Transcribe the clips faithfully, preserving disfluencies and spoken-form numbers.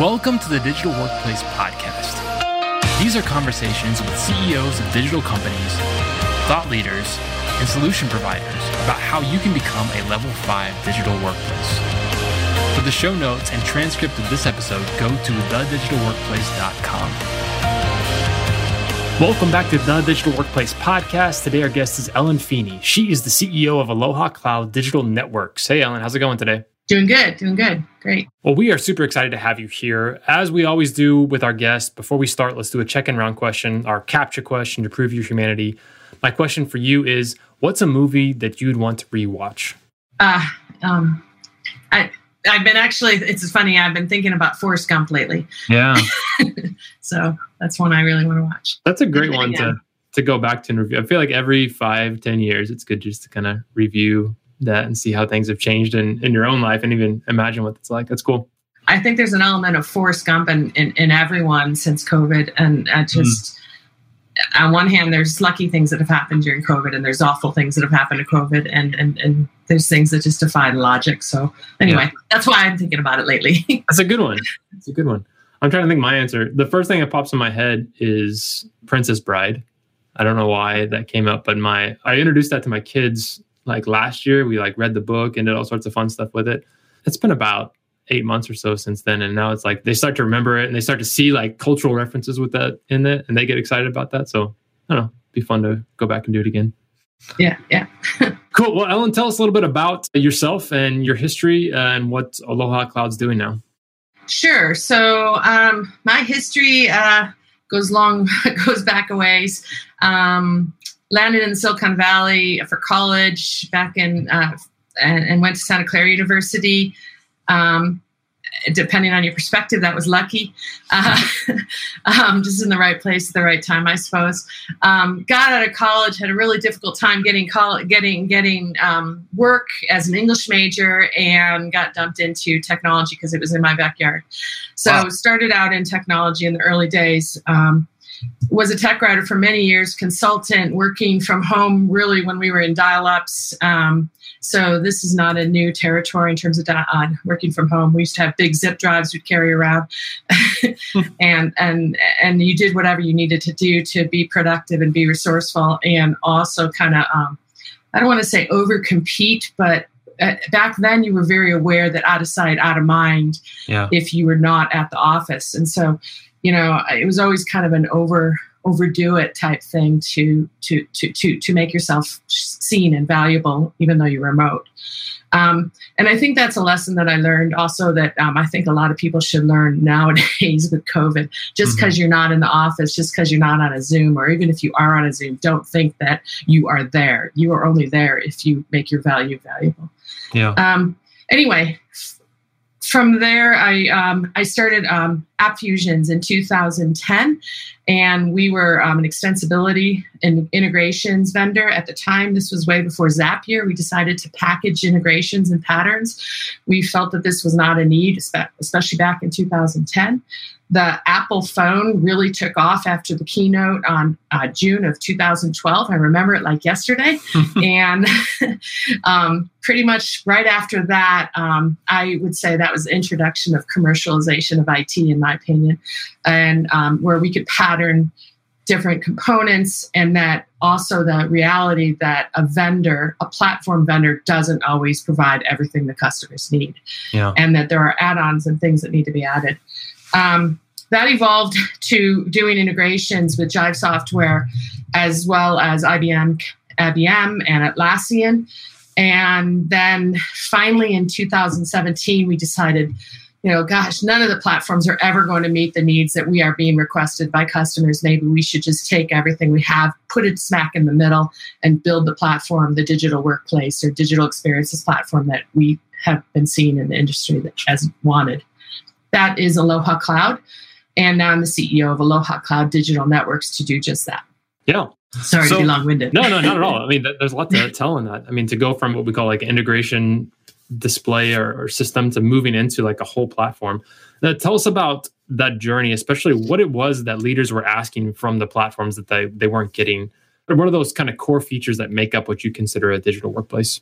Welcome to the Digital Workplace Podcast. These are conversations with C E Os of digital companies, thought leaders, and solution providers about how you can become a level five digital workplace. For the show notes and transcript of this episode, go to the digital workplace dot com. Welcome back to the Digital Workplace Podcast. Today, our guest is Ellen Feaheny. She is the C E O of Aloha Cloud Digital Networks. Hey, Ellen, how's it going today? Doing good, doing good. Great. Well, we are super excited to have you here. As we always do with our guests, before we start, let's do a check-in round question, our CAPTCHA question to prove your humanity. My question for you is, what's a movie that you'd want to rewatch? Uh, um, I, I've been actually, it's funny, I've been thinking about Forrest Gump lately. Yeah. So that's one I really want to watch. That's a great one to, to go back to and review. I feel like every five, ten years, it's good just to kind of review that and see how things have changed in, in your own life and even imagine what it's like. That's cool. I think there's an element of Forrest Gump in, in, in everyone since COVID. And I just, mm. on one hand, there's lucky things that have happened during COVID, and there's awful things that have happened to COVID, and and, and there's things that just defy logic. So anyway, yeah. That's why I'm thinking about it lately. That's a good one. That's a good one. I'm trying to think my answer. The first thing that pops in my head is Princess Bride. I don't know why that came up, but my I introduced that to my kids like last year. We like read the book and did all sorts of fun stuff with it. It's been about eight months or so since then. And now it's like they start to remember it and they start to see like cultural references with that in it. And they get excited about that. So I don't know, it'd be fun to go back and do it again. Yeah, yeah. Cool. Well, Ellen, tell us a little bit about yourself and your history and what Aloha Cloud's doing now. Sure. So um, my history uh, goes long, goes back a ways. Um, landed in Silicon Valley for college back in, uh, and, and went to Santa Clara University. Um, depending on your perspective, that was lucky. Uh, um, just in the right place at the right time, I suppose. Um, got out of college, had a really difficult time getting college, getting getting um, work as an English major, and got dumped into technology because it was in my backyard. So wow. Started out in technology in the early days. Um, was a tech writer for many years, consultant, working from home really when we were in dial-ups. Um, So this is not a new territory in terms of uh, working from home. We used to have big zip drives we'd carry around, and and and you did whatever you needed to do to be productive and be resourceful, and also kind of um, I don't want to say overcompete, but uh, back then you were very aware that out of sight, out of mind. Yeah. If you were not at the office, and so you know it was always kind of an over. overdo it type thing to to to to to make yourself seen and valuable, even though you're remote. Um, and I think that's a lesson that I learned also that um, I think a lot of people should learn nowadays with COVID. Just because mm-hmm. you're not in the office, just because you're not on a Zoom, or even if you are on a Zoom, don't think that you are there. You are only there if you make your value valuable. Yeah. Um, anyway, from there, I um, I started um, AppFusions in two thousand ten, and we were um, an extensibility and integrations vendor at the time. This was way before Zapier. We decided to package integrations and patterns. We felt that this was not a need, especially back in two thousand ten. The Apple phone really took off after the keynote on uh, June of two thousand twelve. I remember it like yesterday. And um, pretty much right after that, um, I would say that was the introduction of commercialization of I T, in my opinion, and um, where we could pattern different components, and that also the reality that a vendor, a platform vendor, doesn't always provide everything the customers need, yeah. and that there are add-ons and things that need to be added. Um, that evolved to doing integrations with Jive Software, as well as I B M, I B M and Atlassian. And then finally in two thousand seventeen, we decided, you know, gosh, none of the platforms are ever going to meet the needs that we are being requested by customers. Maybe we should just take everything we have, put it smack in the middle, and build the platform, the digital workplace or digital experiences platform that we have been seeing in the industry that has wanted. That is Aloha Cloud, and now I'm the C E O of Aloha Cloud Digital Networks to do just that. Yeah. Sorry so, to be long-winded. No, no, not at all. I mean, th- there's a lot to tell in that. I mean, to go from what we call like integration display or, or system to moving into like a whole platform. Now, tell us about that journey, especially what it was that leaders were asking from the platforms that they, they weren't getting. What are those kind of core features that make up what you consider a digital workplace?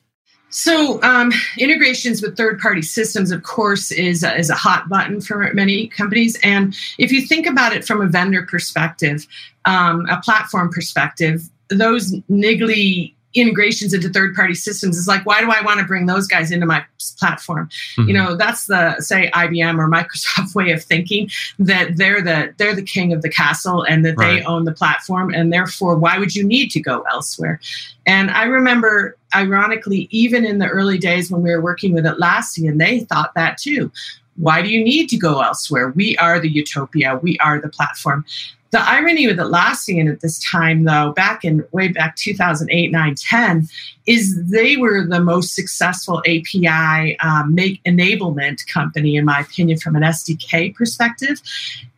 So um, integrations with third-party systems, of course, is a, is a hot button for many companies. And if you think about it from a vendor perspective, um, a platform perspective, those niggly integrations into third-party systems is like, why do I want to bring those guys into my platform? Mm-hmm. You know, that's the, say, I B M or Microsoft way of thinking, that they're the they're the king of the castle and that right. they own the platform. And therefore, why would you need to go elsewhere? And I remember, ironically, even in the early days when we were working with Atlassian, they thought that too. Why do you need to go elsewhere? We are the utopia. We are the platform. The irony with Atlassian at this time, though, back in way back two thousand eight, nine, ten, is they were the most successful A P I um, make enablement company, in my opinion, from an S D K perspective.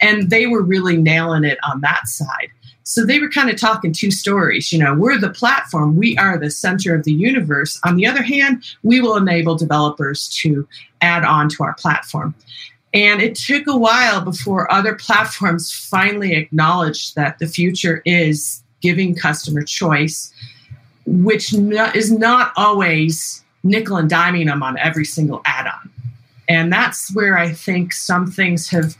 And they were really nailing it on that side. So they were kind of talking two stories. You know, we're the platform. We are the center of the universe. On the other hand, we will enable developers to add on to our platform. And it took a while before other platforms finally acknowledged that the future is giving customer choice, which no, is not always nickel and diming them on every single add-on. And that's where I think some things have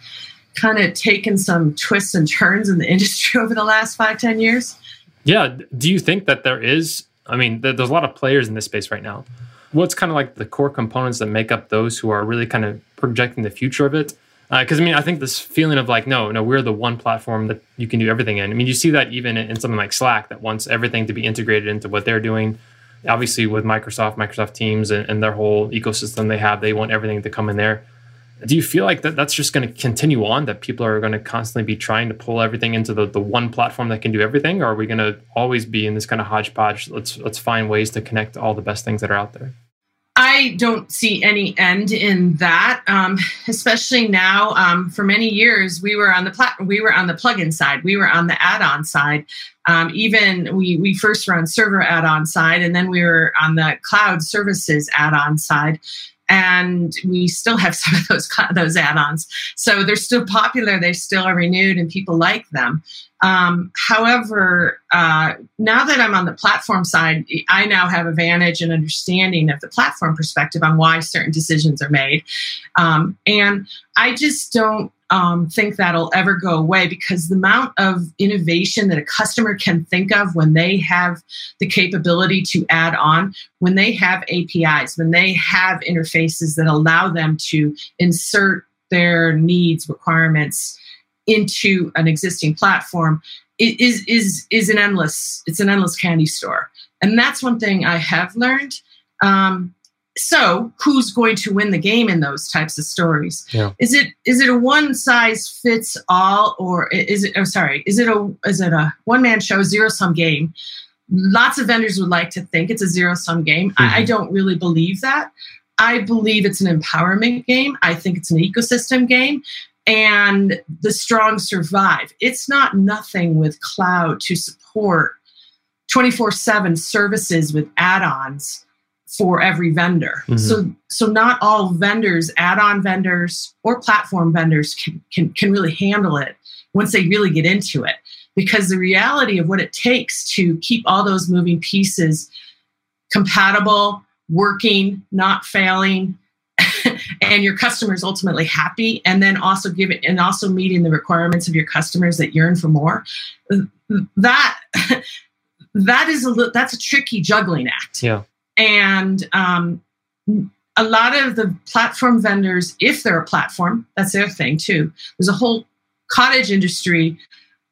kind of taken some twists and turns in the industry over the last five, ten years. Yeah. Do you think that there is, I mean, there's a lot of players in this space right now. What's kind of like the core components that make up those who are really kind of projecting the future of it? Because, uh, I mean, I think this feeling of like, no, no, we're the one platform that you can do everything in. I mean, you see that even in something like Slack that wants everything to be integrated into what they're doing. Obviously, with Microsoft, Microsoft Teams and, and their whole ecosystem they have, they want everything to come in there. Do you feel like that that's just going to continue on, that people are going to constantly be trying to pull everything into the, the one platform that can do everything? Or are we going to always be in this kind of hodgepodge? Let's let's find ways to connect all the best things that are out there. I don't see any end in that, um, especially now. Um, for many years, we were on the plat- we were on the plugin side, we were on the add-on side. Um, even we we first were on server add-on side, and then we were on the cloud services add-on side. And we still have some of those those add-ons. So they're still popular. They still are renewed and people like them. Um, however, uh, now that I'm on the platform side, I now have a vantage and understanding of the platform perspective on why certain decisions are made. Um, and I just don't um, think that'll ever go away, because the amount of innovation that a customer can think of when they have the capability to add on, when they have A P Is, when they have interfaces that allow them to insert their needs, requirements into an existing platform, it is is is an endless it's an endless candy store. And that's one thing I have learned. Um, so who's going to win the game in those types of stories? Yeah. Is it is it a one size fits all, or is it? Oh, sorry. Is it a is it a one man show, zero sum game? Lots of vendors would like to think it's a zero sum game. Mm-hmm. I, I don't really believe that. I believe it's an empowerment game. I think it's an ecosystem game. And the strong survive. It's not nothing with cloud to support twenty-four seven services with add-ons for every vendor. Mm-hmm. So so not all vendors, add-on vendors or platform vendors can, can, can really handle it once they really get into it. Because the reality of what it takes to keep all those moving pieces compatible, working, not failing, and your customers ultimately happy, and then also give it, and also meeting the requirements of your customers that yearn for more. That that is a that's a tricky juggling act. Yeah, and um, a lot of the platform vendors, if they're a platform, that's their thing too. There's a whole cottage industry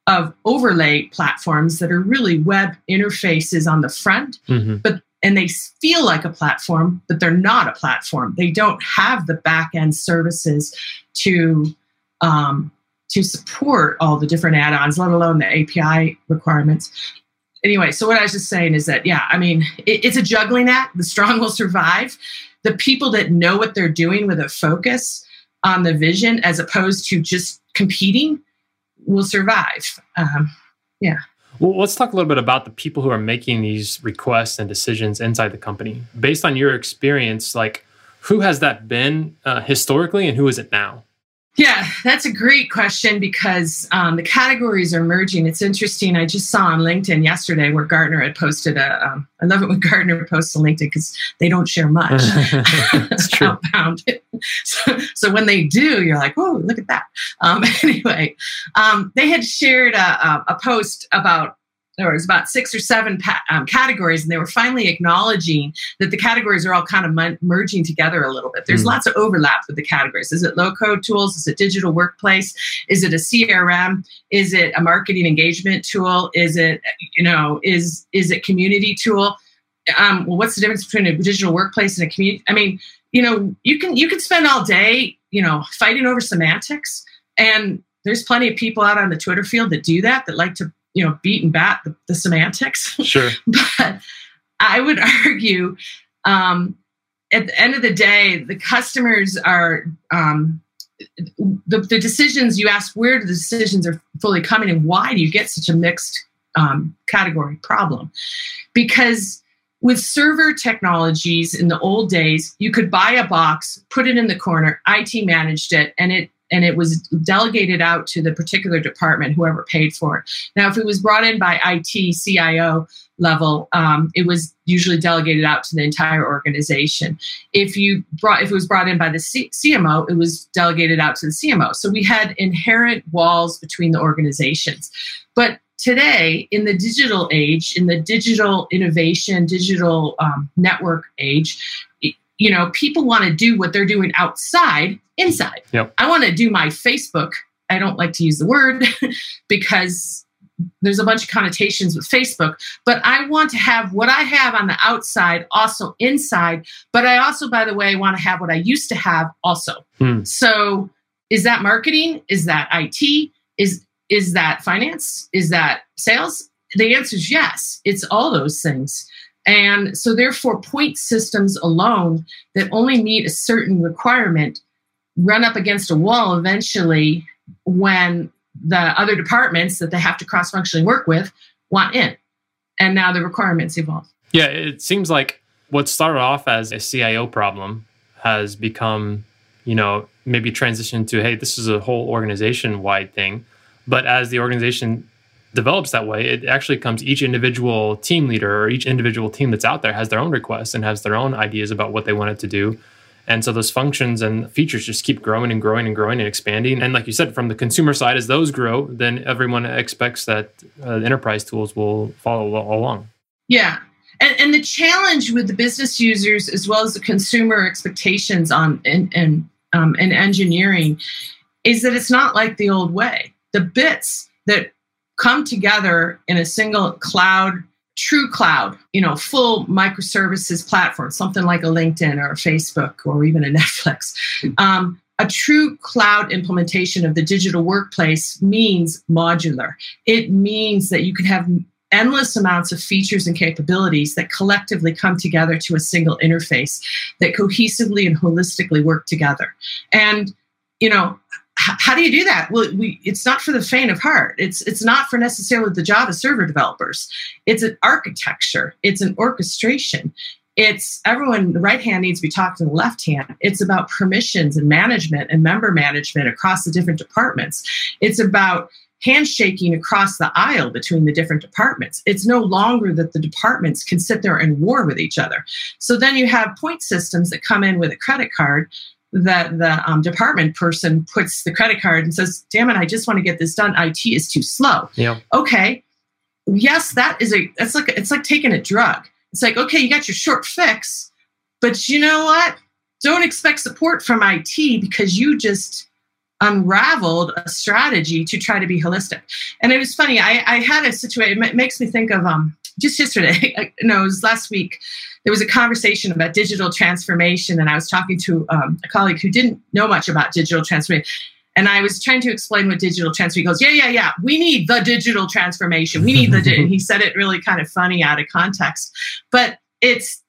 of overlay platforms that are really web interfaces on the front, mm-hmm. but. And they feel like a platform, but they're not a platform. They don't have the back-end services to um, to support all the different add-ons, let alone the A P I requirements. Anyway, so what I was just saying is that, yeah, I mean, it, it's a juggling act. The strong will survive. The people that know what they're doing with a focus on the vision as opposed to just competing will survive. Um, yeah. Well, let's talk a little bit about the people who are making these requests and decisions inside the company. Based on your experience, like who has that been uh, historically and who is it now? Yeah, that's a great question because um, the categories are merging. It's interesting. I just saw on LinkedIn yesterday where Gartner had posted a, um, I love it when Gartner posts on LinkedIn because they don't share much. It's true. So, so when they do, you're like, whoa, look at that. Um, anyway, um, they had shared a, a post about, there was about six or seven pa- um, categories, and they were finally acknowledging that the categories are all kind of m- merging together a little bit. There's mm. lots of overlap with the categories. Is it low-code tools? Is it digital workplace? Is it a C R M? Is it a marketing engagement tool? Is it, you know, is is it community tool? Um, well, what's the difference between a digital workplace and a community? I mean, you know, you can you can spend all day, you know, fighting over semantics, and there's plenty of people out on the Twitter field that do that, that like to, you know, beat and bat the, the semantics. Sure. But I would argue um, at the end of the day, the customers are, um, the, the decisions you ask, where the decisions are fully coming and why do you get such a mixed um, category problem? Because with server technologies in the old days, you could buy a box, put it in the corner, I T managed it, and it And it was delegated out to the particular department, whoever paid for it. Now, if it was brought in by I T, C I O level, um, it was usually delegated out to the entire organization. If you brought, if it was brought in by the C- CMO, it was delegated out to the C M O. So we had inherent walls between the organizations. But today, in the digital age, in the digital innovation, digital um, network age, you know, people want to do what they're doing outside, inside. Yep. I want to do my Facebook. I don't like to use the word because there's a bunch of connotations with Facebook, but I want to have what I have on the outside also inside, but I also, by the way, want to have what I used to have also. Hmm. So is that marketing? Is that I T? Is, is that finance? Is that sales? The answer is yes. It's all those things. And so therefore, point systems alone that only meet a certain requirement run up against a wall eventually when the other departments that they have to cross-functionally work with want in. And now the requirements evolve. Yeah, it seems like what started off as a C I O problem has become, you know, maybe transitioned to, hey, this is a whole organization-wide thing. But as the organization develops that way, it actually comes each individual team leader or each individual team that's out there has their own requests and has their own ideas about what they want it to do. And so those functions and features just keep growing and growing and growing and expanding. And like you said, from the consumer side, as those grow, then everyone expects that uh, the enterprise tools will follow along. Yeah. And, and the challenge with the business users, as well as the consumer expectations on and, and, um, and engineering, is that it's not like the old way. The bits that come together in a single cloud, true cloud, you know, full microservices platform, something like a LinkedIn or a Facebook or even a Netflix. Um, a true cloud implementation of the digital workplace means modular. It means that you can have endless amounts of features and capabilities that collectively come together to a single interface that cohesively and holistically work together. And, you know, how do you do that? Well, we, it's not for the faint of heart. It's it's not for necessarily the Java server developers. It's an architecture. It's an orchestration. It's everyone, the right hand needs to be talking to the left hand. It's about permissions and management and member management across the different departments. It's about handshaking across the aisle between the different departments. It's no longer that the departments can sit there and war with each other. So then you have point systems that come in with a credit card that the um, department person puts the credit card and says, damn it, I just want to get this done. I T is too slow. Yeah. Okay. Yes, that is a, that's like, it's like taking a drug. It's like, okay, you got your short fix, but you know what? Don't expect support from I T because you just unraveled a strategy to try to be holistic. And it was funny. I, I had a situation, it makes me think of, um, just yesterday, no, it was last week, there was a conversation about digital transformation, and I was talking to um, a colleague who didn't know much about digital transformation, and I was trying to explain what digital transformation. He goes, yeah, yeah, yeah, we need the digital transformation. We need the, di-. And he said it really kind of funny out of context, but it's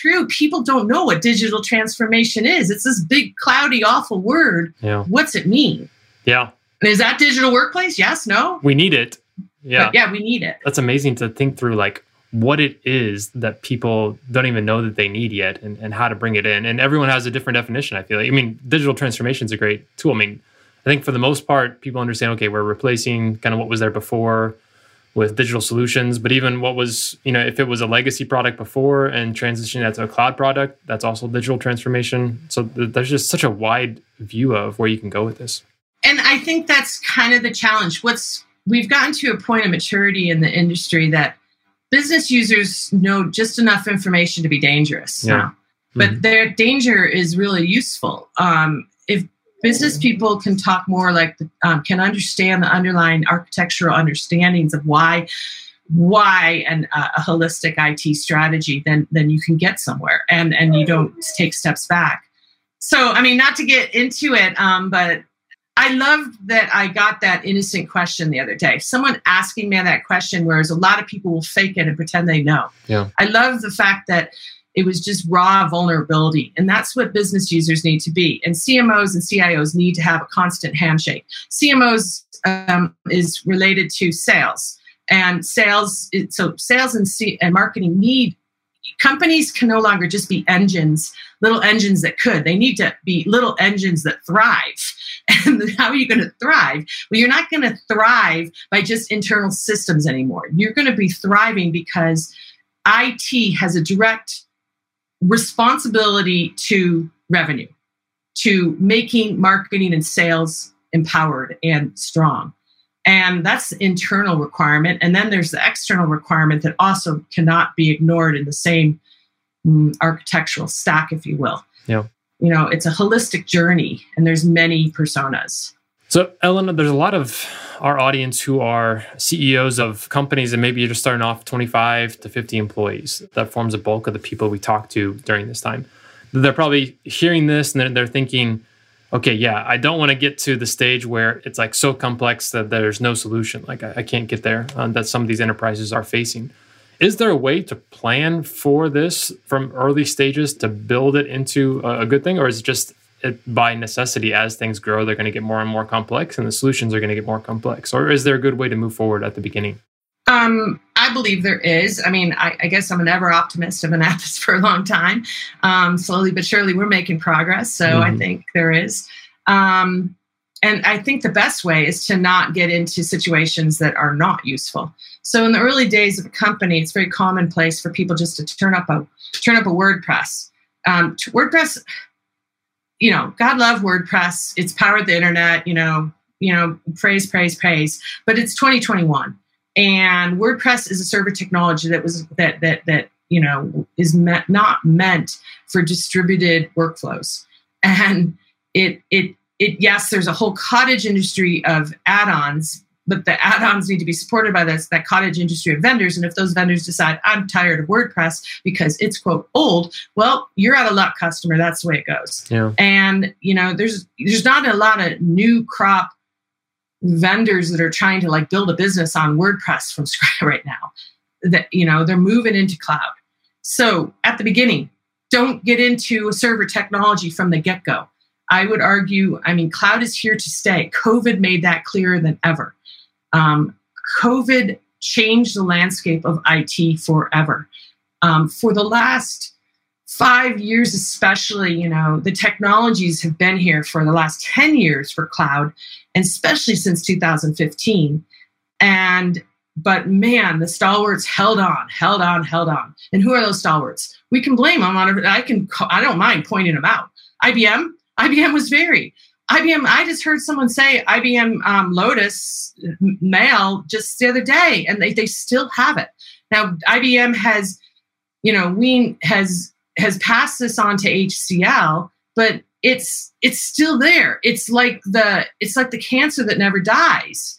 true. People don't know what digital transformation is. It's this big, cloudy, awful word. Yeah. What's it mean? Yeah. And is that digital workplace? Yes, no? We need it. Yeah, but yeah, we need it. That's amazing to think through, like what it is that people don't even know that they need yet, and, and how to bring it in. And everyone has a different definition. I feel like, I mean, digital transformation is a great tool. I mean, I think for the most part, people understand, okay, we're replacing kind of what was there before with digital solutions. But even what was, you know, if it was a legacy product before and transitioning that to a cloud product, that's also digital transformation. So th- there's just such a wide view of where you can go with this. And I think that's kind of the challenge. What's we've gotten to a point of maturity in the industry that business users know just enough information to be dangerous yeah. now. But mm-hmm. their danger is really useful. Um, if business people can talk more like, the, um, can understand the underlying architectural understandings of why why and uh, a holistic I T strategy, then then you can get somewhere and, and you don't take steps back. So, I mean, not to get into it, um, but I loved that I got that innocent question the other day. Someone asking me that question, whereas a lot of people will fake it and pretend they know. Yeah. I love the fact that it was just raw vulnerability. And that's what business users need to be. And C M Os and C I Os need to have a constant handshake. C M Os um, is related to sales. And sales, so sales and, C- and marketing need, companies can no longer just be engines, little engines that could. They need to be little engines that thrive. And how are you going to thrive? Well, you're not going to thrive by just internal systems anymore. You're going to be thriving because I T has a direct responsibility to revenue, to making marketing and sales empowered and strong. And that's the internal requirement. And then there's the external requirement that also cannot be ignored in the same mm, architectural stack, if you will. Yeah. You know, it's a holistic journey and there's many personas. So, Ellen, there's a lot of our audience who are C E Os of companies and maybe you're just starting off twenty-five to fifty employees. That forms a bulk of the people we talk to during this time. They're probably hearing this and they're thinking, okay, yeah, I don't want to get to the stage where it's like so complex that there's no solution. Like I, I can't get there um, that some of these enterprises are facing. Is there a way to plan for this from early stages to build it into a, a good thing? Or is it just it, by necessity, as things grow, they're going to get more and more complex and the solutions are going to get more complex? Or is there a good way to move forward at the beginning? Um, I believe there is. I mean, I, I guess I'm an ever optimist. I've been at this for a long time. Um, slowly but surely, we're making progress. So mm-hmm. I think there is. Um, and I think the best way is to not get into situations that are not useful. So in the early days of a company, it's very commonplace for people just to turn up a turn up a WordPress. Um, WordPress, you know, God love WordPress. It's powered the internet. You know, you know, praise, praise, praise. But it's twenty twenty-one. And WordPress is a server technology that was that that that you know is me- not meant for distributed workflows. And it it it yes, there's a whole cottage industry of add-ons, but the add-ons need to be supported by this that cottage industry of vendors. And if those vendors decide I'm tired of WordPress because it's quote old, well, you're out of luck, customer. That's the way it goes. Yeah. And you know, there's there's not a lot of new crop vendors that are trying to like build a business on WordPress from scratch right now. That, you know, they're moving into cloud. So at the beginning, don't get into a server technology from the get-go. I would argue, I mean, cloud is here to stay. COVID made that clearer than ever. Um, COVID changed the landscape of I T forever. Um, for the last five years, especially, you know, the technologies have been here for the last ten years for cloud, and especially since two thousand fifteen. And, but man, the stalwarts held on, held on, held on. And who are those stalwarts? We can blame them on, I can, I don't mind pointing them out. I B M, I B M was very, I B M, I just heard someone say I B M um, Lotus Mail just the other day, and they, they still have it. Now, I B M has, you know, we has, has passed this on to H C L, but it's it's still there. It's like the it's like the cancer that never dies.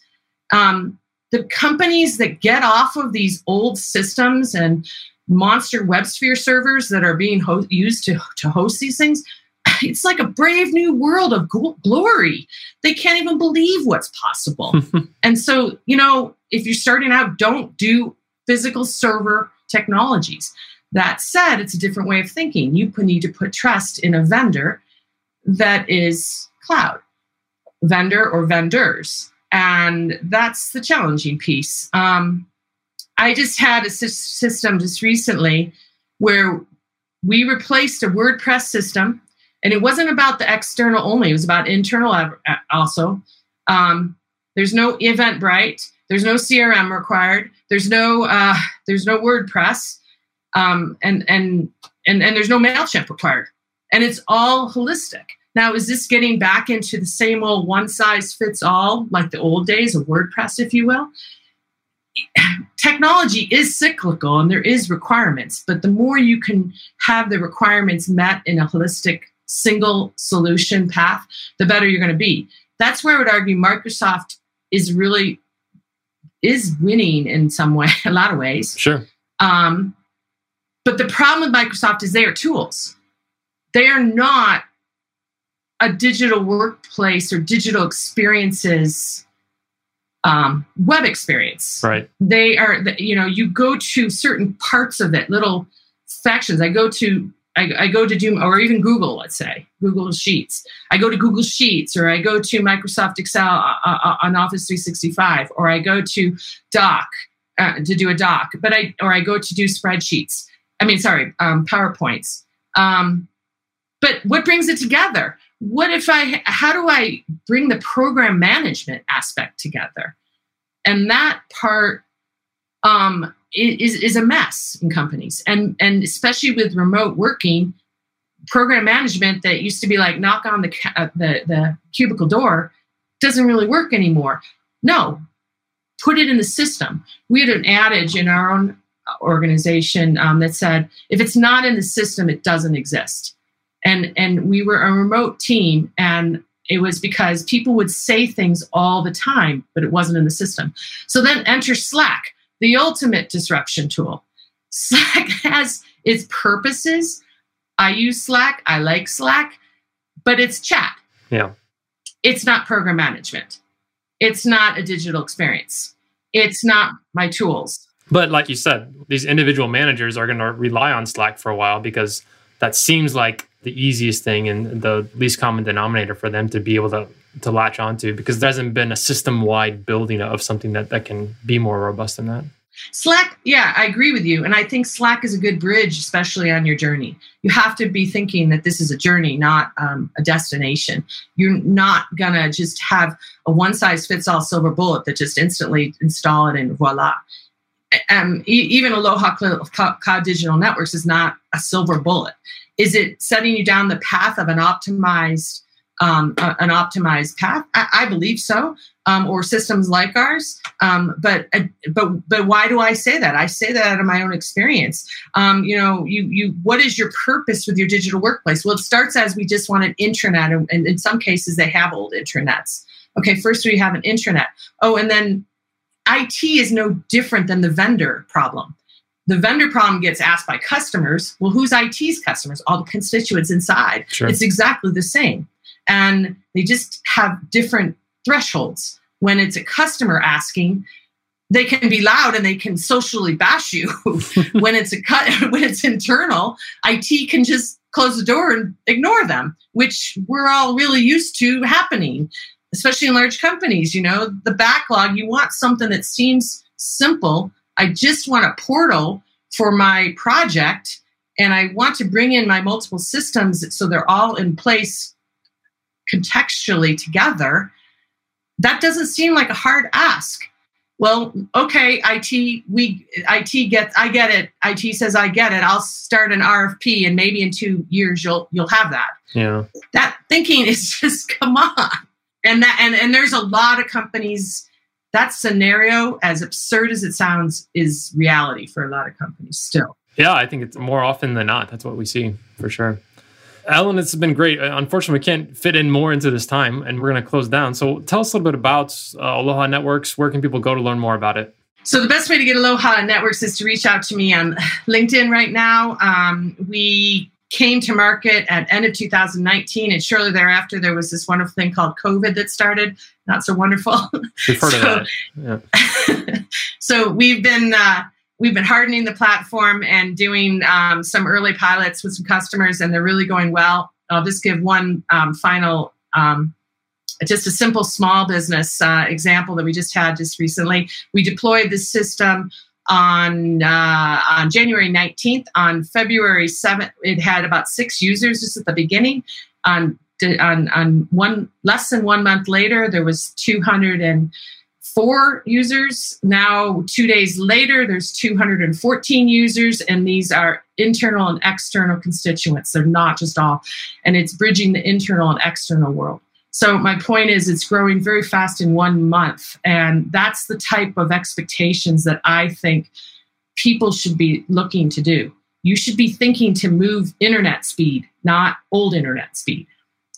Um, the companies that get off of these old systems and monster WebSphere servers that are being ho- used to, to host these things, it's like a brave new world of gl- glory. They can't even believe what's possible. And so, you know, if you're starting out, don't do physical server technologies. That said, it's a different way of thinking. You need to put trust in a vendor that is cloud, vendor or vendors. And that's the challenging piece. Um, I just had a sy- system just recently where we replaced a WordPress system And it wasn't about the external only. It was about internal also. Um, there's no Eventbrite. There's no C R M required. There's no uh, there's no WordPress, um, and and and and there's no MailChimp required. And it's all holistic. Now, is this getting back into the same old one size fits all, like the old days of WordPress, if you will? Technology is cyclical and there is requirements, but the more you can have the requirements met in a holistic single solution path, the better you're going to be. That's where I would argue Microsoft is really is winning in some way, a lot of ways. Sure. Um, but the problem with Microsoft is they are tools. They are not a digital workplace or digital experiences, um, web experience. Right. They are, you know, you go to certain parts of it, little sections. I go to, I, I go to do, or even Google, let's say, Google Sheets. I go to Google Sheets, or I go to Microsoft Excel uh, on Office three sixty-five, or I go to Doc uh, to do a doc, but I, or I go to do spreadsheets. I mean, sorry, um, PowerPoints. Um, but what brings it together? What if I, how do I bring the program management aspect together? And that part um, is, is a mess in companies. And, and especially with remote working, program management that used to be like knock on the, uh, the, the cubicle door doesn't really work anymore. No, put it in the system. We had an adage in our own organization um, that said, if it's not in the system, it doesn't exist. And and we were a remote team, and it was because people would say things all the time, but it wasn't in the system. So then enter Slack, the ultimate disruption tool. Slack has its purposes. I use Slack. I like Slack, but it's chat. Yeah. It's not program management. It's not a digital experience. It's not my tools. But like you said, these individual managers are going to rely on Slack for a while because that seems like the easiest thing and the least common denominator for them to be able to, to latch onto, because there hasn't been a system-wide building of something that, that can be more robust than that. Slack, yeah, I agree with you. And I think Slack is a good bridge, especially on your journey. You have to be thinking that this is a journey, not um, a destination. You're not going to just have a one-size-fits-all silver bullet that just instantly install it and voila. Um, e- even Aloha Cloud Digital Networks is not a silver bullet. Is it setting you down the path of an optimized, um, uh, an optimized path? I, I believe so, um, or systems like ours. Um, but uh, but but why do I say that? I say that out of my own experience. Um, you know, you you what is your purpose with your digital workplace? Well, it starts as we just want an intranet, and, and in some cases they have old intranets. Okay, first we have an intranet. Oh, and then I T is no different than the vendor problem. The vendor problem gets asked by customers. Well, who's I T's customers? All the constituents inside. Sure. It's exactly the same. And they just have different thresholds. When it's a customer asking, they can be loud and they can socially bash you. When it's a cut, when it's internal, I T can just close the door and ignore them, which we're all really used to happening, especially in large companies. You know, the backlog, you want something that seems simple. I just want a portal for my project, and I want to bring in my multiple systems so they're all in place contextually together. That doesn't seem like a hard ask. Well, okay, I T, we, I T gets, I get it. I T says, I get it. I'll start an R F P, and maybe in two years you'll you'll have that. Yeah. That thinking is just, come on. And that, and, and there's a lot of companies. That scenario, as absurd as it sounds, is reality for a lot of companies still. Yeah, I think it's more often than not. That's what we see for sure. Ellen, it's been great. Unfortunately, we can't fit in more into this time, and we're going to close down. So tell us a little bit about uh, Aloha Networks. Where can people go to learn more about it? So the best way to get Aloha Networks is to reach out to me on LinkedIn right now. Um, we came to market at end of two thousand nineteen, and shortly thereafter, there was this wonderful thing called COVID that started. Not so wonderful. We've heard so, of that. Yeah. So we've been uh, we've been hardening the platform and doing um, some early pilots with some customers, and they're really going well. I'll just give one um, final, um, just a simple small business uh, example that we just had just recently. We deployed this system on uh, on January nineteenth. On February seventh, it had about six users just at the beginning. And and and one less than one month later, there was two hundred four users. Now, two days later, there's two hundred fourteen users, and these are internal and external constituents. They're not just all, and it's bridging the internal and external world. So my point is, it's growing very fast in one month, and that's the type of expectations that I think people should be looking to do. You should be thinking to move internet speed, not old internet speed,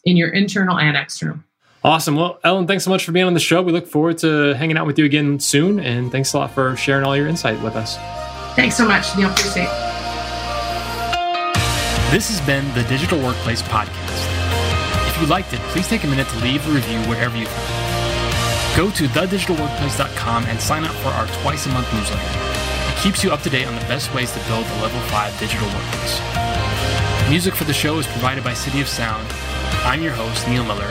in your internal and external. Awesome. Well, Ellen, thanks so much for being on the show. We look forward to hanging out with you again soon. And thanks a lot for sharing all your insight with us. Thanks so much, Neil. Appreciate it. This has been the Digital Workplace Podcast. If you liked it, please take a minute to leave a review wherever you can. Go to the digital workplace dot com and sign up for our twice a month newsletter. It keeps you up to date on the best ways to build a level five digital workplace. Music for the show is provided by City of Sound. I'm your host, Neil Miller.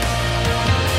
forward.